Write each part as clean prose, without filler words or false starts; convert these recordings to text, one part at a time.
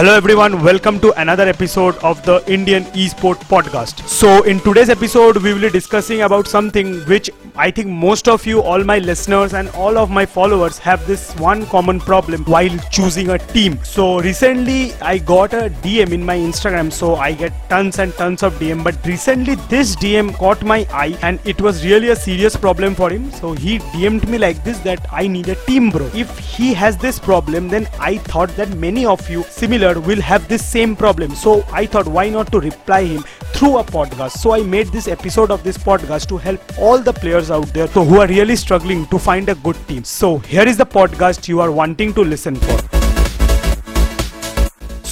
Hello everyone, welcome to another episode of the Indian Esports podcast. So in today's episode, we will be discussing about something which I think most of you, all my listeners and all of my followers have this one common problem while choosing a team. So recently I got a DM in my Instagram, so I get tons and tons of DM, but recently this DM caught my eye and it was really a serious problem for him. So he DM'd me like this that I need a team bro. If he has this problem, then I thought that many of you similar will have this same problem. So I thought why not to reply him through a podcast. So I made this episode of this podcast to help all the players out there who are really struggling to find a good team. So here is the podcast you are wanting to listen for.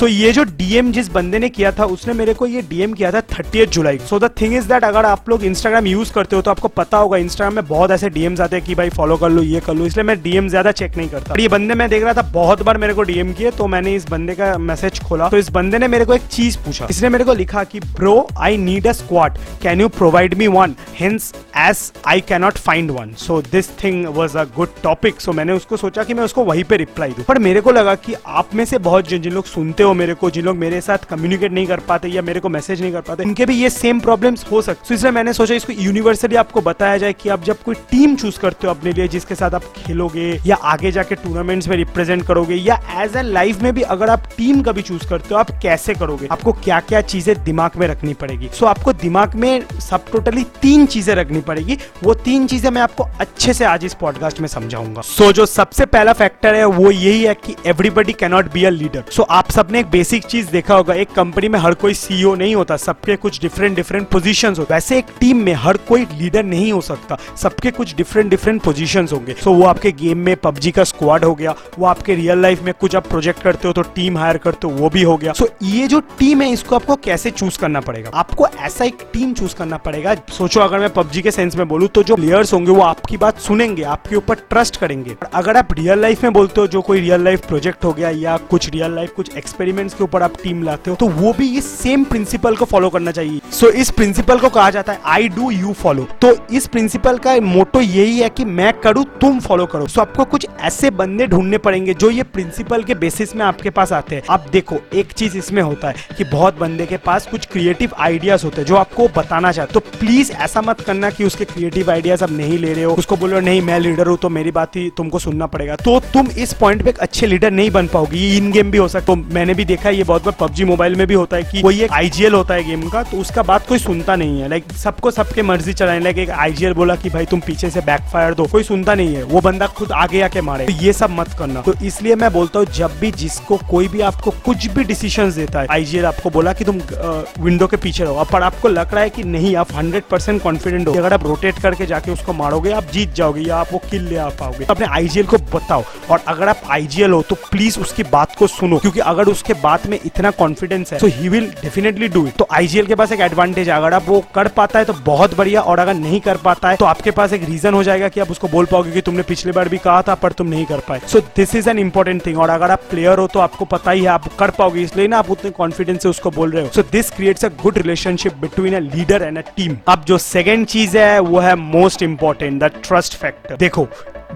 So ये जो DM जिस बंदे ने किया था उसने मेरे को ये DM किया था 30 जुलाई. So the thing is that अगर आप लोग Instagram यूज करते हो तो आपको पता होगा Instagram में बहुत ऐसे DMs आते हैं कि भाई फॉलो कर लो ये कर लो, इसलिए मैं DM ज्यादा चेक नहीं करता. ये बंदे मैं देख रहा था बहुत बार मेरे को DM किए, तो मैंने इस बंदे का मैसेज खोला. तो इस बंदे ने मेरे को एक चीज पूछा. इसने मेरे को लिखा कि bro I need a squad, can you provide me one, hence as I cannot find one. So this thing was a good topic. सो मैंने उसको सोचा कि मैं उसको वहीं पे रिप्लाई दूं, पर मेरे को लगा कि आप में से बहुत जिन लोग सुनते मेरे को, जिन लोग मेरे साथ कम्युनिकेट नहीं कर पाते या मेरे को मैसेज नहीं कर पाते, उनके भी ये सेम प्रॉब्लम्स हो सकते. तो इसलिए मैंने सोचा इसको यूनिवर्सली आपको बताया जाए कि आप जब कोई टीम चूज करते हो अपने लिए जिसके साथ आप खेलोगे या आगे जाके टूर्नामेंट्स में रिप्रेजेंट करोगे, या एज ए लाइफ में भी अगर आप टीम कभी चूज करते हो आप कैसे करोगे, आपको क्या क्या चीजें दिमाग में रखनी पड़ेगी. सो आपको दिमाग में सब टोटली 3 चीजें रखनी पड़ेगी. वो 3 चीजें मैं आपको अच्छे से आज इस पॉडकास्ट में समझाऊंगा. सो जो सबसे पहला फैक्टर है वो यही है कि everybody can not be a leader. So आप सबने एक बेसिक चीज देखा होगा, एक कंपनी में हर कोई सीईओ नहीं होता, सबके कुछ डिफरेंट पोजीशंस होते. वैसे एक टीम में हर कोई लीडर नहीं हो सकता, सबके कुछ डिफरेंट पोजीशंस होंगे. सो वो आपके गेम में PUBG का स्क्वाड हो गया, वो आपके रियल लाइफ में कुछ आप प्रोजेक्ट करते हो तो टीम हायर करते हो वो भी हो गया. सो ये जो टीम है इसको आपको कैसे चूज करना पड़ेगा. आपको ऐसा एक टीम चूज करना पड़ेगा. सोचो अगर मैं PUBG के सेंस में बोलूँ तो जो प्लेयर्स होंगे वो आपकी बात सुनेंगे, आपके ऊपर ट्रस्ट करेंगे. अगर आप रियल लाइफ में बोलते हो, जो कोई रियल लाइफ प्रोजेक्ट हो गया या कुछ रियल लाइफ कुछ एक्सपेरिमेंट्स के ऊपर आप टीम लाते हो, तो वो भी ये सेम प्रिंसिपल को फॉलो करना चाहिए. सो इस प्रिंसिपल को कहा जाता है आई डू यू फॉलो. तो इस प्रिंसिपल का मोटो यही है कि मैं करूं तुम फॉलो करो. सो आपको कुछ ऐसे बंदे ढूंढने पड़ेंगे जो ये प्रिंसिपल के बेसिस में आपके पास आते हैं. आप देखो एक चीज इसमें होता है कि बहुत बंदे के पास कुछ क्रिएटिव आइडियाज होते हैं जो आपको बताना चाहते, तो प्लीज ऐसा मत करना कि उसके क्रिएटिव आइडियाज आप नहीं ले रहे हो, उसको बोलो नहीं मैं लीडर हूं तो मेरी बात ही तुमको सुनना पड़ेगा. तो तुम इस पॉइंट पे एक अच्छे लीडर नहीं बन पाओगे. ये इन गेम भी हो सकता है, मैंने भी देखा है ये बहुत बार PUBG मोबाइल में भी होता है कि कोई एक IGL होता है गेम का, तो उसका बात कोई सुनता नहीं है. लाइक सबको सबके मर्जी चलाने लगे. एक IGL बोला कि भाई तुम पीछे से बैकफायर दो, कोई सुनता नहीं है, वो बंदा खुद आगे आके मारे. तो ये सब मत करना. तो इसलिए मैं बोलता हूँ जब भी जिसको कोई भी आपको कुछ भी डिसीजन देता है, IGL आपको बोला कि तुम विंडो के पीछे रहो, पर आपको लग रहा है कि नहीं आप 100% कॉन्फिडेंट हो, अगर आप रोटेट करके जाके उसको मारोगे आप जीत जाओगे या आप वो किल ले आ पाओगे. अपने IGL को बताओ, और अगर आप IGL हो तो प्लीज उसकी बात को सुनो, क्योंकि अगर उसके बाद में इतना कॉन्फिडेंस है so he will definitely do it. तो IGL के पास एक एडवांटेज है, अगर आप वो कर पाता है तो बहुत बढ़िया, और अगर नहीं कर पाता है तो आपके पास एक रीजन हो जाएगा कि आप उसको बोल पाओगे कि तुमने पिछले बार भी कहा था पर तुम नहीं कर पाए. So this is an important thing. और अगर आप प्लेयर हो तो आपको पता ही है आप कर पाओगे, इसलिए ना आप उतने कॉन्फिडेंस से उसको बोल रहे हो. So this creates a good relationship between a leader and a team. अब जो सेकेंड चीज है वो है most important, the trust factor. देखो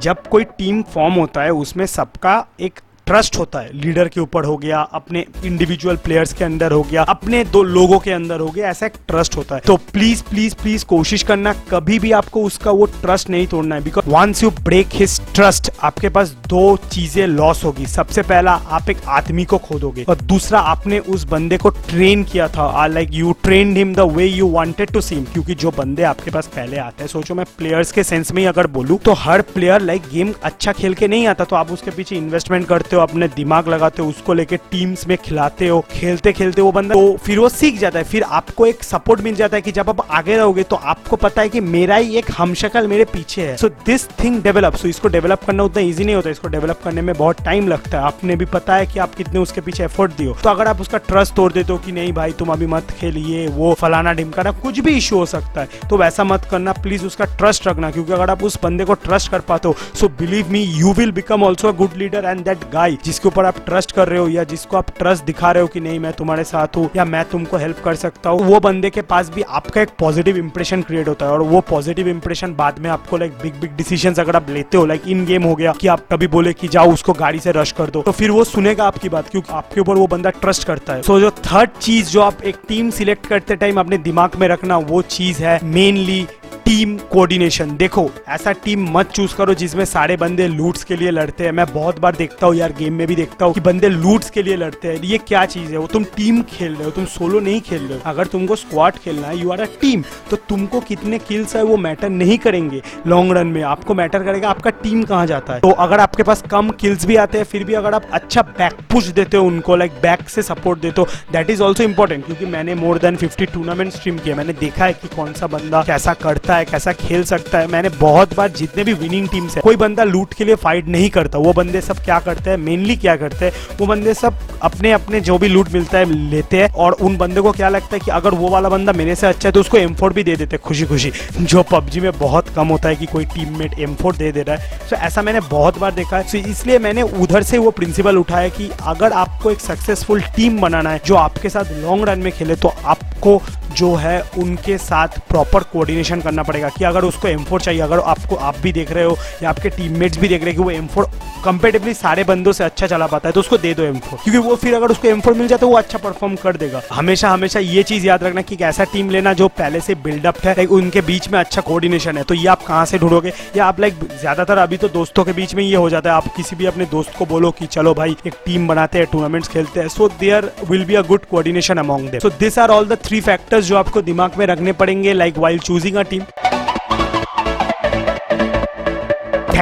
जब कोई टीम फॉर्म होता है उसमें सबका एक ट्रस्ट होता है, लीडर के ऊपर हो गया, अपने इंडिविजुअल प्लेयर्स के अंदर हो गया, अपने 2 लोगों के अंदर हो गया, ऐसा एक ट्रस्ट होता है. तो प्लीज प्लीज प्लीज कोशिश करना कभी भी आपको उसका वो ट्रस्ट नहीं तोड़ना है, because once you break his trust आपके पास 2 चीजें लॉस होगी. सबसे पहला आप एक आदमी को खो दोगे, और दूसरा आपने उस बंदे को ट्रेन किया था, like you trained him the way you wanted to see him. क्योंकि जो बंदे आपके पास पहले आते हैं, सोचो मैं प्लेयर्स के सेंस में ही अगर बोलूँ तो हर प्लेयर लाइक गेम अच्छा खेल के नहीं आता, तो आप उसके पीछे इन्वेस्टमेंट करते हो, अपने दिमाग लगाते हो, उसको लेके टीम्स में खिलाते हो, खेलते खेलते वो बंदा तो फिर वो सीख जाता है, फिर आपको एक सपोर्ट मिल जाता है कि जब आप आगे रहोगे तो आपको पता है कि मेरा ही एक हमशक्ल मेरे पीछे है. So this thing develop. So इसको डेवलप करना उतना इजी नहीं होता, इसको डेवलप करने में बहुत टाइम लगता है. आपने भी पता है कि आप कितने उसके पीछे एफर्ट दियो, तो अगर आप उसका ट्रस्ट तोड़ देते हो कि नहीं भाई तुम अभी मत खेलिए, वो फलाना ढिमकाना कुछ भी इश्यू हो सकता है, तो वैसा मत करना. प्लीज उसका ट्रस्ट रखना, क्योंकि अगर आप उस बंदे को ट्रस्ट कर पाते हो so believe me you will become also a good leader and that guy भाई जिसके ऊपर आप ट्रस्ट कर रहे हो या जिसको आप ट्रस्ट दिखा रहे हो कि नहीं मैं तुम्हारे साथ हूँ या मैं तुमको हेल्प कर सकता हूँ, वो बंदे के पास भी आपका एक पॉजिटिव इंप्रेशन क्रिएट होता है और वो पॉजिटिव इंप्रेशन बाद में आपको लाइक बिग डिसीजन अगर आप लेते हो लाइक इन गेम हो गया कि आप कभी बोले कि जाओ उसको गाड़ी से रश कर दो, तो फिर वो सुनेगा आपकी बात क्योंकि आपके ऊपर वो बंदा ट्रस्ट करता है। सो जो थर्ड चीज जो आप एक टीम सिलेक्ट करते टाइम अपने दिमाग में रखना वो चीज है मेनली टीम कोऑर्डिनेशन। देखो ऐसा टीम मत चूज करो जिसमें सारे बंदे लूट्स के लिए लड़ते हैं। मैं बहुत बार देखता हूँ यार, गेम में भी देखता हूँ कि बंदे लूट्स के लिए लड़ते हैं। ये क्या चीज है? वो तुम टीम खेल रहे हो, तुम सोलो नहीं खेल रहे हो। अगर तुमको स्क्वाड खेलना है, यू आर अ टीम, तो तुमको कितने किल्स है वो मैटर नहीं करेंगे लॉन्ग रन में। आपको मैटर करेगा आपका टीम कहाँ जाता है। तो अगर आपके पास कम किल्स भी आते हैं फिर भी अगर आप अच्छा बैक पुश देते हो उनको, लाइक बैक से सपोर्ट देते हो, दैट इज ऑल्सो इंपॉर्टेंट। क्योंकि मैंने मोर देन 50 टूर्नामेंट स्ट्रीम किया, मैंने देखा है कि कौन सा बंदा कैसा करता है, कैसा खेल सकता है। मैंने बहुत बार जितने भी विनिंग टीम्स है, कोई बंदा लूट के लिए फाइट नहीं करता। वो बंदे सब क्या करते हैं, मेनली क्या करते हैं, वो बंदे सब अपने अपने जो भी लूट मिलता है लेते हैं और उन बंदे को क्या लगता है कि अगर वो वाला बंदा मेरे से अच्छा है तो उसको M4 भी दे देते खुशी खुशी, जो PUBG में बहुत कम होता है कि कोई टीममेट M4 दे रहा है। सो ऐसा मैंने बहुत बार देखा है। सो इसलिए मैंने उधर से वो प्रिंसिपल उठाया कि अगर आपको एक सक्सेसफुल टीम बनाना है जो आपके साथ लॉन्ग रन में खेले, तो आपको जो है उनके साथ प्रॉपर कोऑर्डिनेशन करना पड़ेगा कि अगर उसको M4 चाहिए, अगर आपको आप भी देख रहे हो या आपके टीममेट्स भी देख रहे हैं कि वो M4 कंपेटिवली सारे बंदों से अच्छा चला पाता है तो उसको दे दो M4, क्योंकि वो फिर अगर उसको M4 मिल जाए तो वो अच्छा परफॉर्म कर देगा। हमेशा हमेशा ये चीज़ याद रखना कि ऐसा टीम लेना जो पहले से बिल्डअप है, उनके बीच में अच्छा कोऑर्डिनेशन है। तो ये आप कहाँ से ढूंढोगे? या आप लाइक ज़्यादातर अभी तो दोस्तों के बीच में ये हो जाता है, आप किसी भी अपने दोस्त को बोलो कि चलो भाई एक टीम बनाते हैं, टूर्नामेंट्स खेलते हैं, so there will be a good coordination among them. So this are all the three factors जो आपको दिमाग में रखने पड़ेंगे like while choosing a team.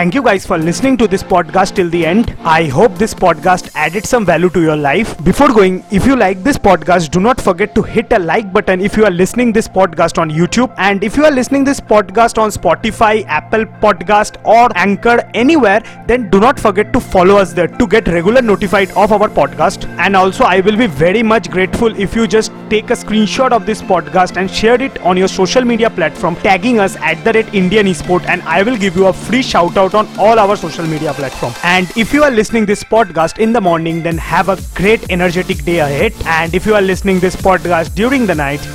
Thank you guys for listening to this podcast till the end. I hope this podcast added some value to your life. Before going, if you like this podcast, do not forget to hit a like button if you are listening this podcast on YouTube. And if you are listening this podcast on Spotify, Apple Podcast or Anchor anywhere, then do not forget to follow us there to get regular notified of our podcast. And also I will be very much grateful if you just take a screenshot of this podcast and share it on your social media platform, tagging us @IndianEsports, and I will give you a free shout out on all our social media platform. And if you are listening this podcast in the morning, then have a great energetic day ahead. And if you are listening this podcast during the night,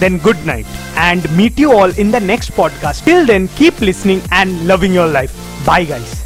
then good night, and meet you all in the next podcast. Till then, keep listening and loving your life. Bye guys.